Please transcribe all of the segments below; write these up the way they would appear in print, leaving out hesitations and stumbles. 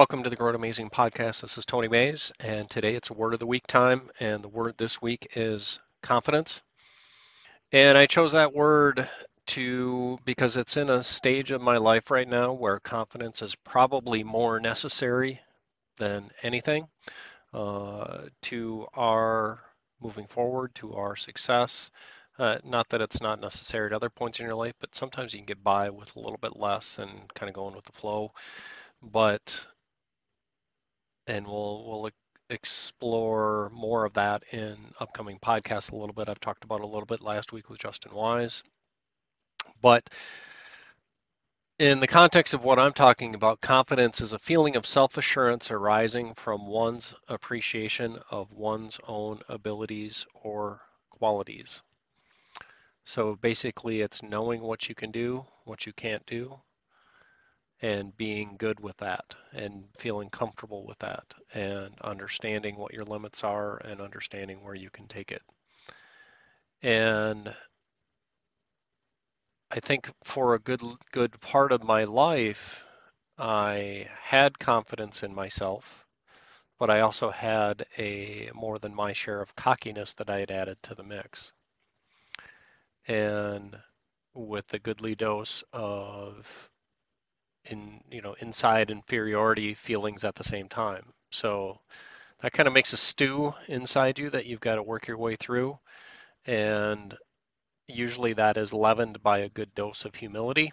Welcome to the Grow Amazing Podcast. This is Tony Mays, and today it's a word of the week time, and the word this week is confidence. And I chose that word because it's in a stage of my life right now where confidence is probably more necessary than anything to our moving forward, to our success. Not that it's not necessary at other points in your life, but sometimes you can get by with a little bit less and kind of going with the flow. And we'll explore more of that in upcoming podcasts a little bit. I've talked about it a little bit last week with Justin Wise. But in the context of what I'm talking about, confidence is a feeling of self-assurance arising from one's appreciation of one's own abilities or qualities. So basically, it's knowing what you can do, what you can't do, and being good with that and feeling comfortable with that and understanding what your limits are and understanding where you can take it. And I think for a good part of my life, I had confidence in myself, but I also had a more than my share of cockiness that I had added to the mix. And with a goodly dose of inside inferiority feelings at the same time. So that kind of makes a stew inside you that you've got to work your way through. And usually that is leavened by a good dose of humility.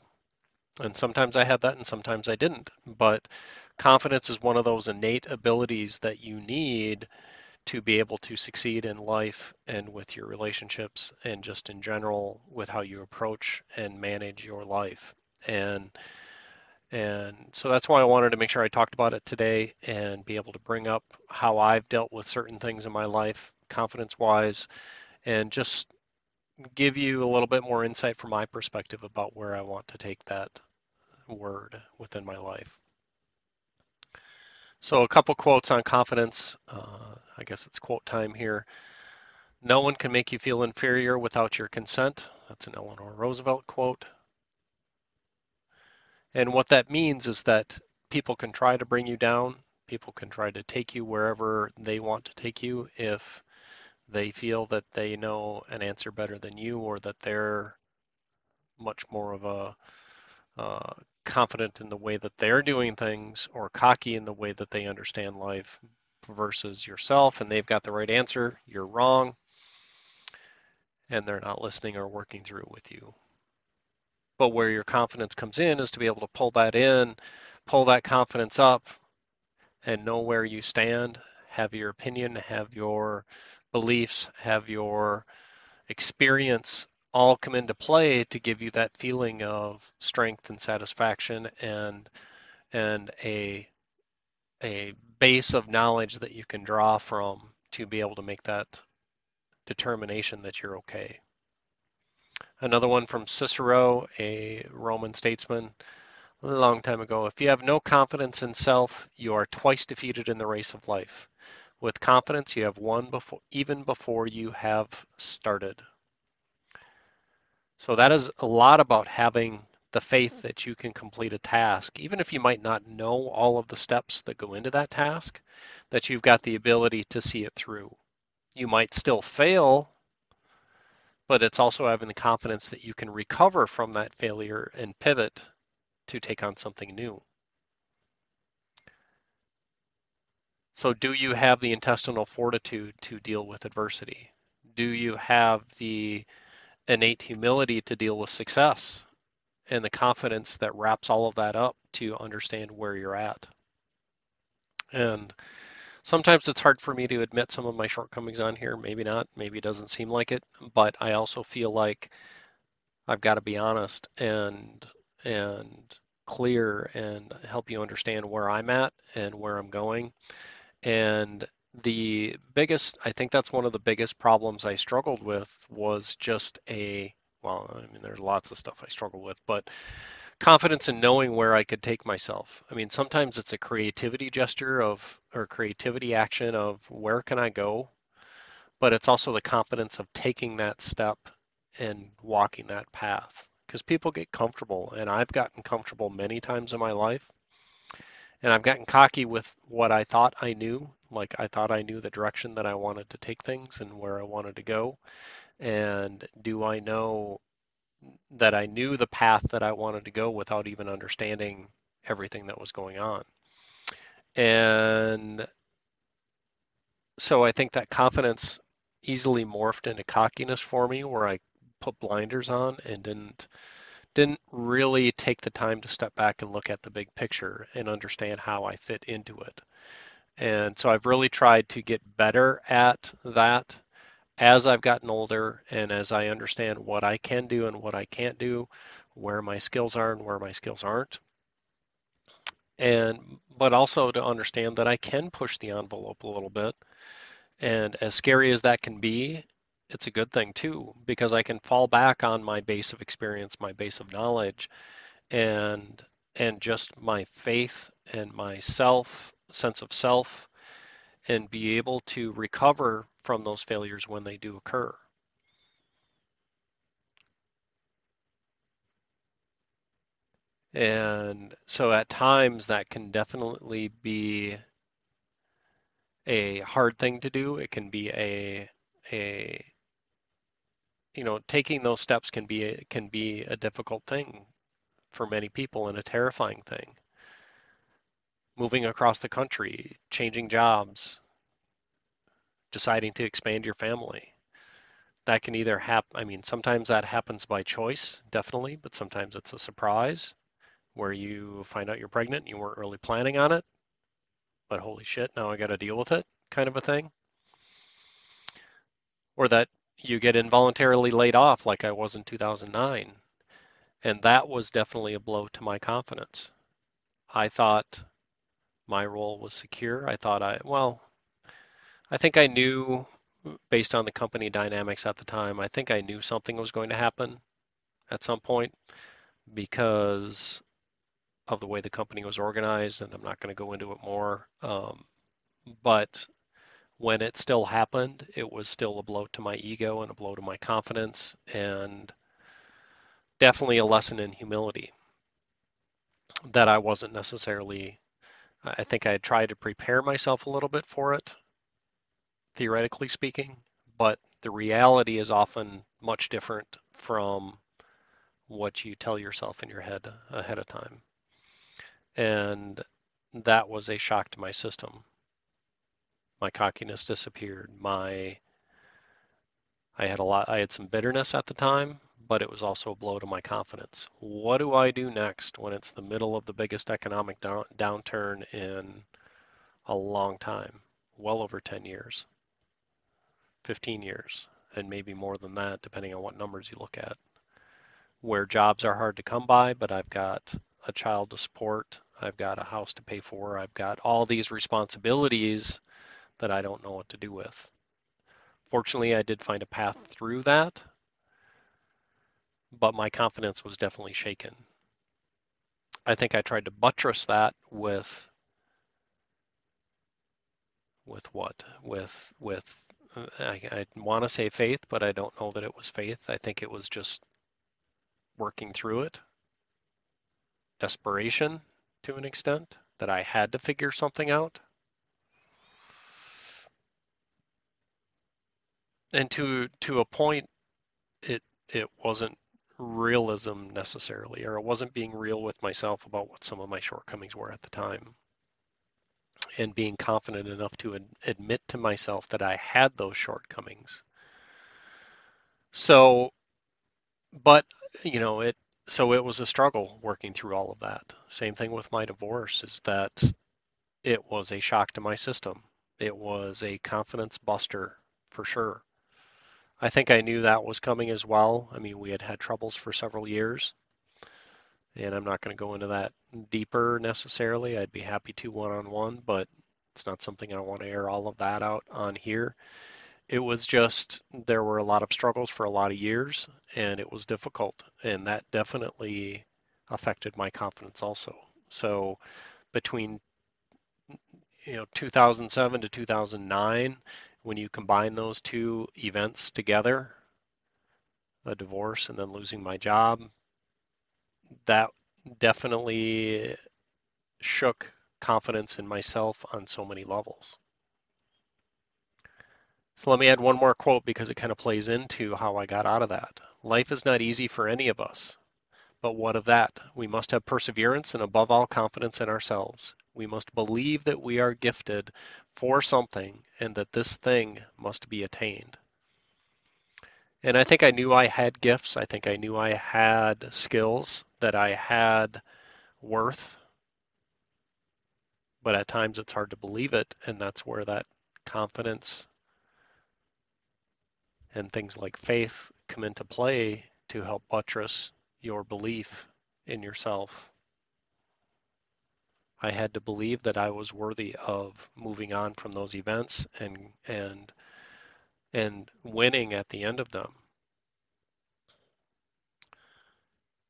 And sometimes I had that and sometimes I didn't. But confidence is one of those innate abilities that you need to be able to succeed in life and with your relationships and just in general with how you approach and manage your life. And so that's why I wanted to make sure I talked about it today and be able to bring up how I've dealt with certain things in my life, confidence-wise, and just give you a little bit more insight from my perspective about where I want to take that word within my life. So a couple quotes on confidence. I guess it's quote time here. "No one can make you feel inferior without your consent." That's an Eleanor Roosevelt quote. And what that means is that people can try to bring you down. People can try to take you wherever they want to take you if they feel that they know an answer better than you or that they're much more of a confident in the way that they're doing things or cocky in the way that they understand life versus yourself, and they've got the right answer, you're wrong, and they're not listening or working through with you. But where your confidence comes in is to be able to pull that confidence up, and know where you stand, have your opinion, have your beliefs, have your experience all come into play to give you that feeling of strength and satisfaction and a base of knowledge that you can draw from to be able to make that determination that you're okay. Another one from Cicero, a Roman statesman, a long time ago. "If you have no confidence in self, you are twice defeated in the race of life. With confidence, you have won even before you have started." So that is a lot about having the faith that you can complete a task, even if you might not know all of the steps that go into that task, that you've got the ability to see it through. You might still fail, but it's also having the confidence that you can recover from that failure and pivot to take on something new. So do you have the intestinal fortitude to deal with adversity? Do you have the innate humility to deal with success and the confidence that wraps all of that up to understand where you're at? And sometimes it's hard for me to admit some of my shortcomings on here. Maybe not. Maybe it doesn't seem like it. But I also feel like I've got to be honest and clear and help you understand where I'm at and where I'm going. And that's one of the biggest problems I struggled with was there's lots of stuff I struggle with, but confidence in knowing where I could take myself. I mean, sometimes it's a creativity gesture or creativity action of where can I go, but it's also the confidence of taking that step and walking that path because people get comfortable, and I've gotten comfortable many times in my life And I've gotten cocky with what I thought I knew. Like, I thought I knew the direction that I wanted to take things and where I wanted to go. And do I know that I knew the path that I wanted to go without even understanding everything that was going on? And so I think that confidence easily morphed into cockiness for me, where I put blinders on and didn't really take the time to step back and look at the big picture and understand how I fit into it. And so I've really tried to get better at that as I've gotten older, and as I understand what I can do and what I can't do, where my skills are and where my skills aren't. And but also to understand that I can push the envelope a little bit. And as scary as that can be, it's a good thing too, because I can fall back on my base of experience, my base of knowledge, and just my faith and my sense of self, and be able to recover from those failures when they do occur. And so at times that can definitely be a hard thing to do. It can be taking those steps can be a difficult thing for many people, and a terrifying thing. Moving across the country, changing jobs, deciding to expand your family. That can either happen, sometimes that happens by choice, definitely, but sometimes it's a surprise where you find out you're pregnant and you weren't really planning on it, but holy shit, now I got to deal with it, kind of a thing. Or that you get involuntarily laid off like I was in 2009. And that was definitely a blow to my confidence. I thought my role was secure. I think I knew, based on the company dynamics at the time, I think I knew something was going to happen at some point because of the way the company was organized, and I'm not going to go into it more. But when it still happened, it was still a blow to my ego and a blow to my confidence, and definitely a lesson in humility that I wasn't necessarily, I think I had tried to prepare myself a little bit for it, theoretically speaking, but the reality is often much different from what you tell yourself in your head ahead of time. And that was a shock to my system. My cockiness disappeared. I had some bitterness at the time, but it was also a blow to my confidence. What do I do next when it's the middle of the biggest economic downturn in a long time? Well over 10 years, 15 years, and maybe more than that, depending on what numbers you look at, where jobs are hard to come by, but I've got a child to support, I've got a house to pay for, I've got all these responsibilities that I don't know what to do with. Fortunately, I did find a path through that, but my confidence was definitely shaken. I think I tried to buttress that I want to say faith, but I don't know that it was faith. I think it was just working through it. Desperation to an extent that I had to figure something out. And to a point, it wasn't realism necessarily, or it wasn't being real with myself about what some of my shortcomings were at the time, and being confident enough to admit to myself that I had those shortcomings. So, but, it was a struggle working through all of that. Same thing with my divorce, is that it was a shock to my system. It was a confidence buster for sure. I think I knew that was coming as well. We had troubles for several years, and I'm not going to go into that deeper necessarily. I'd be happy to one-on-one, but it's not something I want to air all of that out on here. It was just, there were a lot of struggles for a lot of years, and it was difficult, and that definitely affected my confidence also. So between 2007 to 2009, when you combine those two events together, a divorce and then losing my job, that definitely shook confidence in myself on so many levels. So let me add one more quote because it kind of plays into how I got out of that. Life is not easy for any of us, but what of that? We must have perseverance and above all confidence in ourselves. We must believe that we are gifted for something and that this thing must be attained. And I think I knew I had gifts. I think I knew I had skills, that I had worth. But at times it's hard to believe it, and that's where that confidence and things like faith come into play to help buttress your belief in yourself. I had to believe that I was worthy of moving on from those events and winning at the end of them.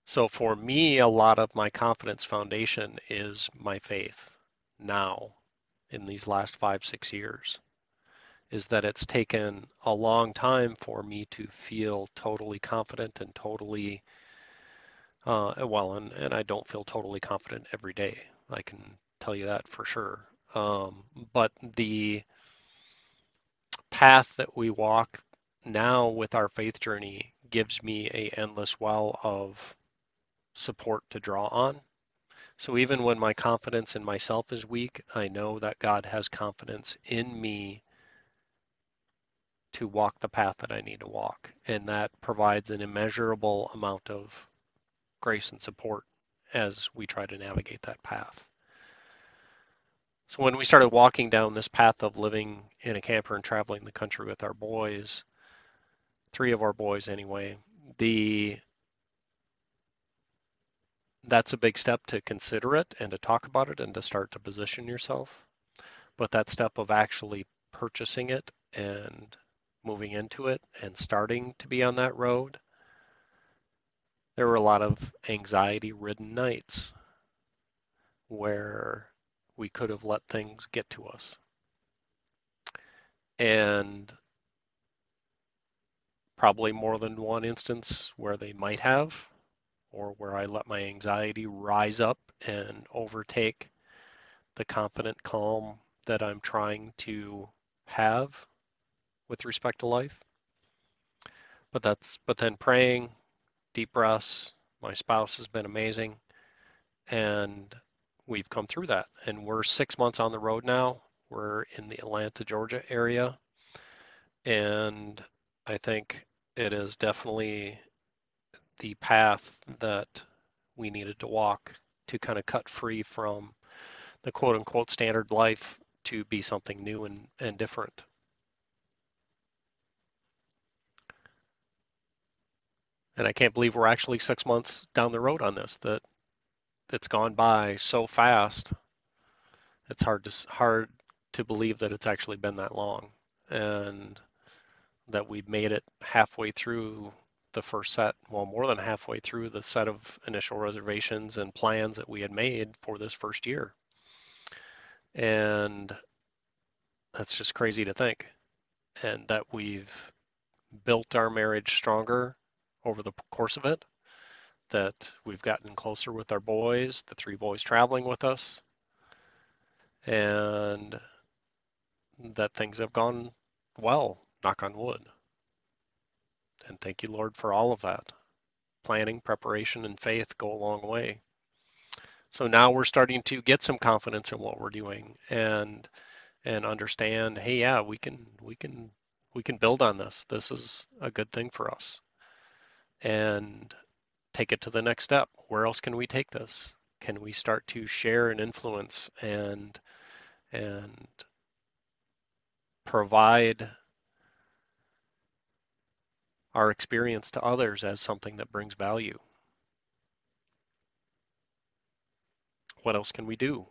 So for me, a lot of my confidence foundation is my faith now in these last 5-6 years. Is that it's taken a long time for me to feel totally confident and totally and I don't feel totally confident every day. I can tell you that for sure. But the path that we walk now with our faith journey gives me an endless well of support to draw on. So even when my confidence in myself is weak, I know that God has confidence in me to walk the path that I need to walk. And that provides an immeasurable amount of grace and support as we try to navigate that path. So when we started walking down this path of living in a camper and traveling the country with our boys, 3 of our boys anyway, that's a big step to consider it and to talk about it and to start to position yourself. But that step of actually purchasing it and moving into it and starting to be on that road, there were a lot of anxiety-ridden nights where we could have let things get to us. And probably more than one instance where they might have, or where I let my anxiety rise up and overtake the confident calm that I'm trying to have with respect to life. But then praying, deep breaths. My spouse has been amazing, and we've come through that. And we're 6 months on the road now. We're in the Atlanta, Georgia area, and I think it is definitely the path that we needed to walk to kind of cut free from the quote-unquote standard life to be something new and different. And I can't believe we're actually 6 months down the road on this, that's gone by so fast. It's hard to believe that it's actually been that long and that we've made it halfway through the first set, well, more than halfway through the set of initial reservations and plans that we had made for this first year. And that's just crazy to think. And that we've built our marriage stronger over the course of it, that we've gotten closer with our boys, the 3 boys traveling with us, and that things have gone well, knock on wood. And thank you, Lord, for all of that. Planning, preparation, and faith go a long way. So now we're starting to get some confidence in what we're doing and understand, hey, yeah, we can build on this. This is a good thing for us. And take it to the next step. Where else can we take this? Can we start to share and influence and provide our experience to others as something that brings value? What else can we do?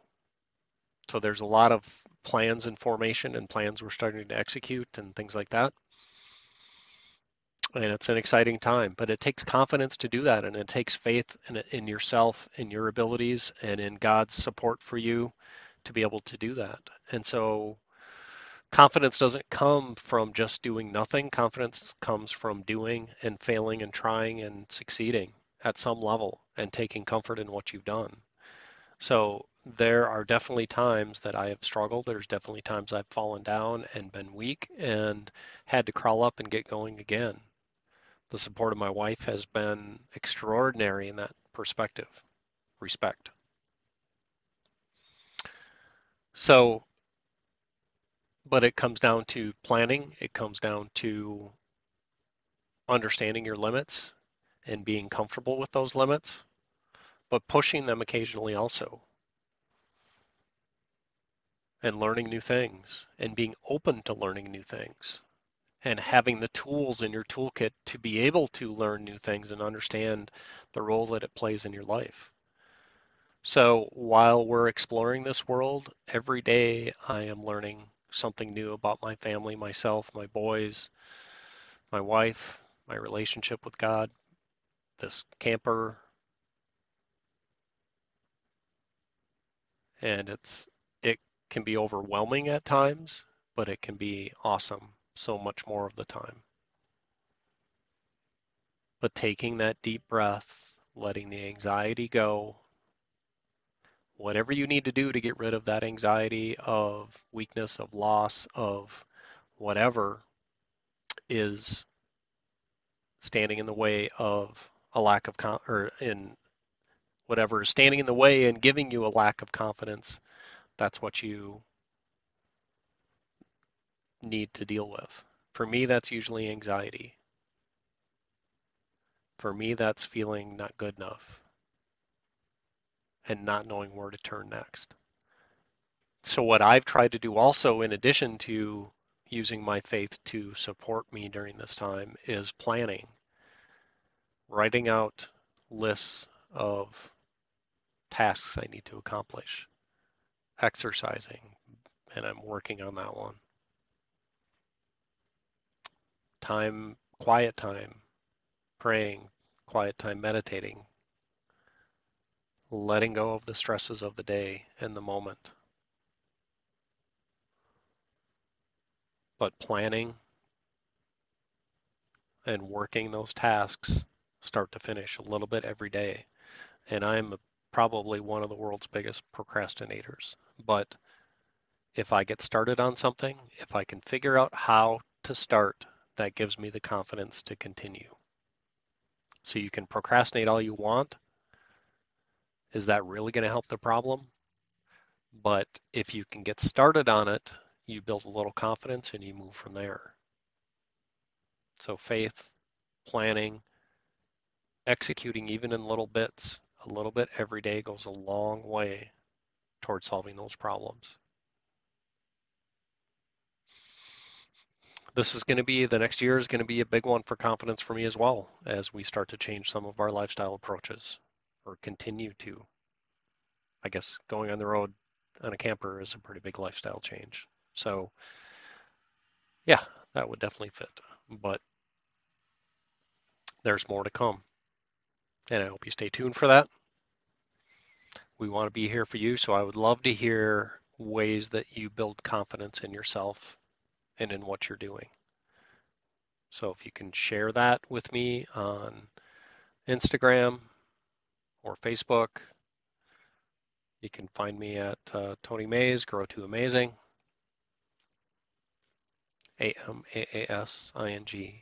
So there's a lot of plans in formation and plans we're starting to execute and things like that. And it's an exciting time, but it takes confidence to do that. And it takes faith in yourself, in your abilities, and in God's support for you to be able to do that. And so confidence doesn't come from just doing nothing. Confidence comes from doing and failing and trying and succeeding at some level and taking comfort in what you've done. So there are definitely times that I have struggled. There's definitely times I've fallen down and been weak and had to crawl up and get going again. The support of my wife has been extraordinary in that perspective. Respect. So, but it comes down to planning. It comes down to understanding your limits and being comfortable with those limits, but pushing them occasionally also. And learning new things and being open to learning new things and having the tools in your toolkit to be able to learn new things and understand the role that it plays in your life. So while we're exploring this world, every day I am learning something new about my family, myself, my boys, my wife, my relationship with God, this camper. And it can be overwhelming at times, but it can be awesome so much more of the time. But taking that deep breath, letting the anxiety go, whatever you need to do to get rid of that anxiety of weakness, of loss, of whatever is standing in the way of a lack of whatever is standing in the way and giving you a lack of confidence, that's what you need to deal with. For me, that's usually anxiety. For me, that's feeling not good enough and not knowing where to turn next. So what I've tried to do also, in addition to using my faith to support me during this time, is planning, writing out lists of tasks I need to accomplish, exercising, and I'm working on that one. Time, quiet time, praying, quiet time, meditating, letting go of the stresses of the day and the moment. But planning and working those tasks start to finish a little bit every day. And I'm probably one of the world's biggest procrastinators. But if I get started on something, if I can figure out how to start, that gives me the confidence to continue. So you can procrastinate all you want. Is that really going to help the problem? But if you can get started on it, you build a little confidence and you move from there. So faith, planning, executing even in little bits, a little bit every day goes a long way toward solving those problems. This is going to be, the next year is going to be a big one for confidence for me as well, as we start to change some of our lifestyle approaches, or continue to. I guess going on the road on a camper is a pretty big lifestyle change. So yeah, that would definitely fit, but there's more to come. And I hope you stay tuned for that. We want to be here for you, so I would love to hear ways that you build confidence in yourself and in what you're doing. So if you can share that with me on Instagram or Facebook, you can find me at Tony Mays, Grow to Amazing, AMAASING,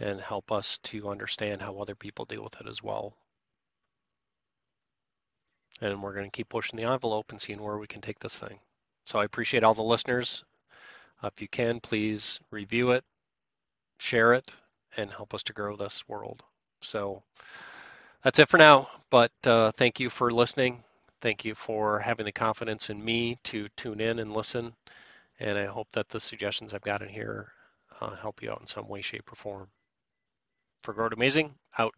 and help us to understand how other people deal with it as well. And we're going to keep pushing the envelope and seeing where we can take this thing. So I appreciate all the listeners. If you can, please review it, share it, and help us to grow this world. So that's it for now, but thank you for listening. Thank you for having the confidence in me to tune in and listen. And I hope that the suggestions I've got in here help you out in some way, shape, or form. For Grow Amazing, out.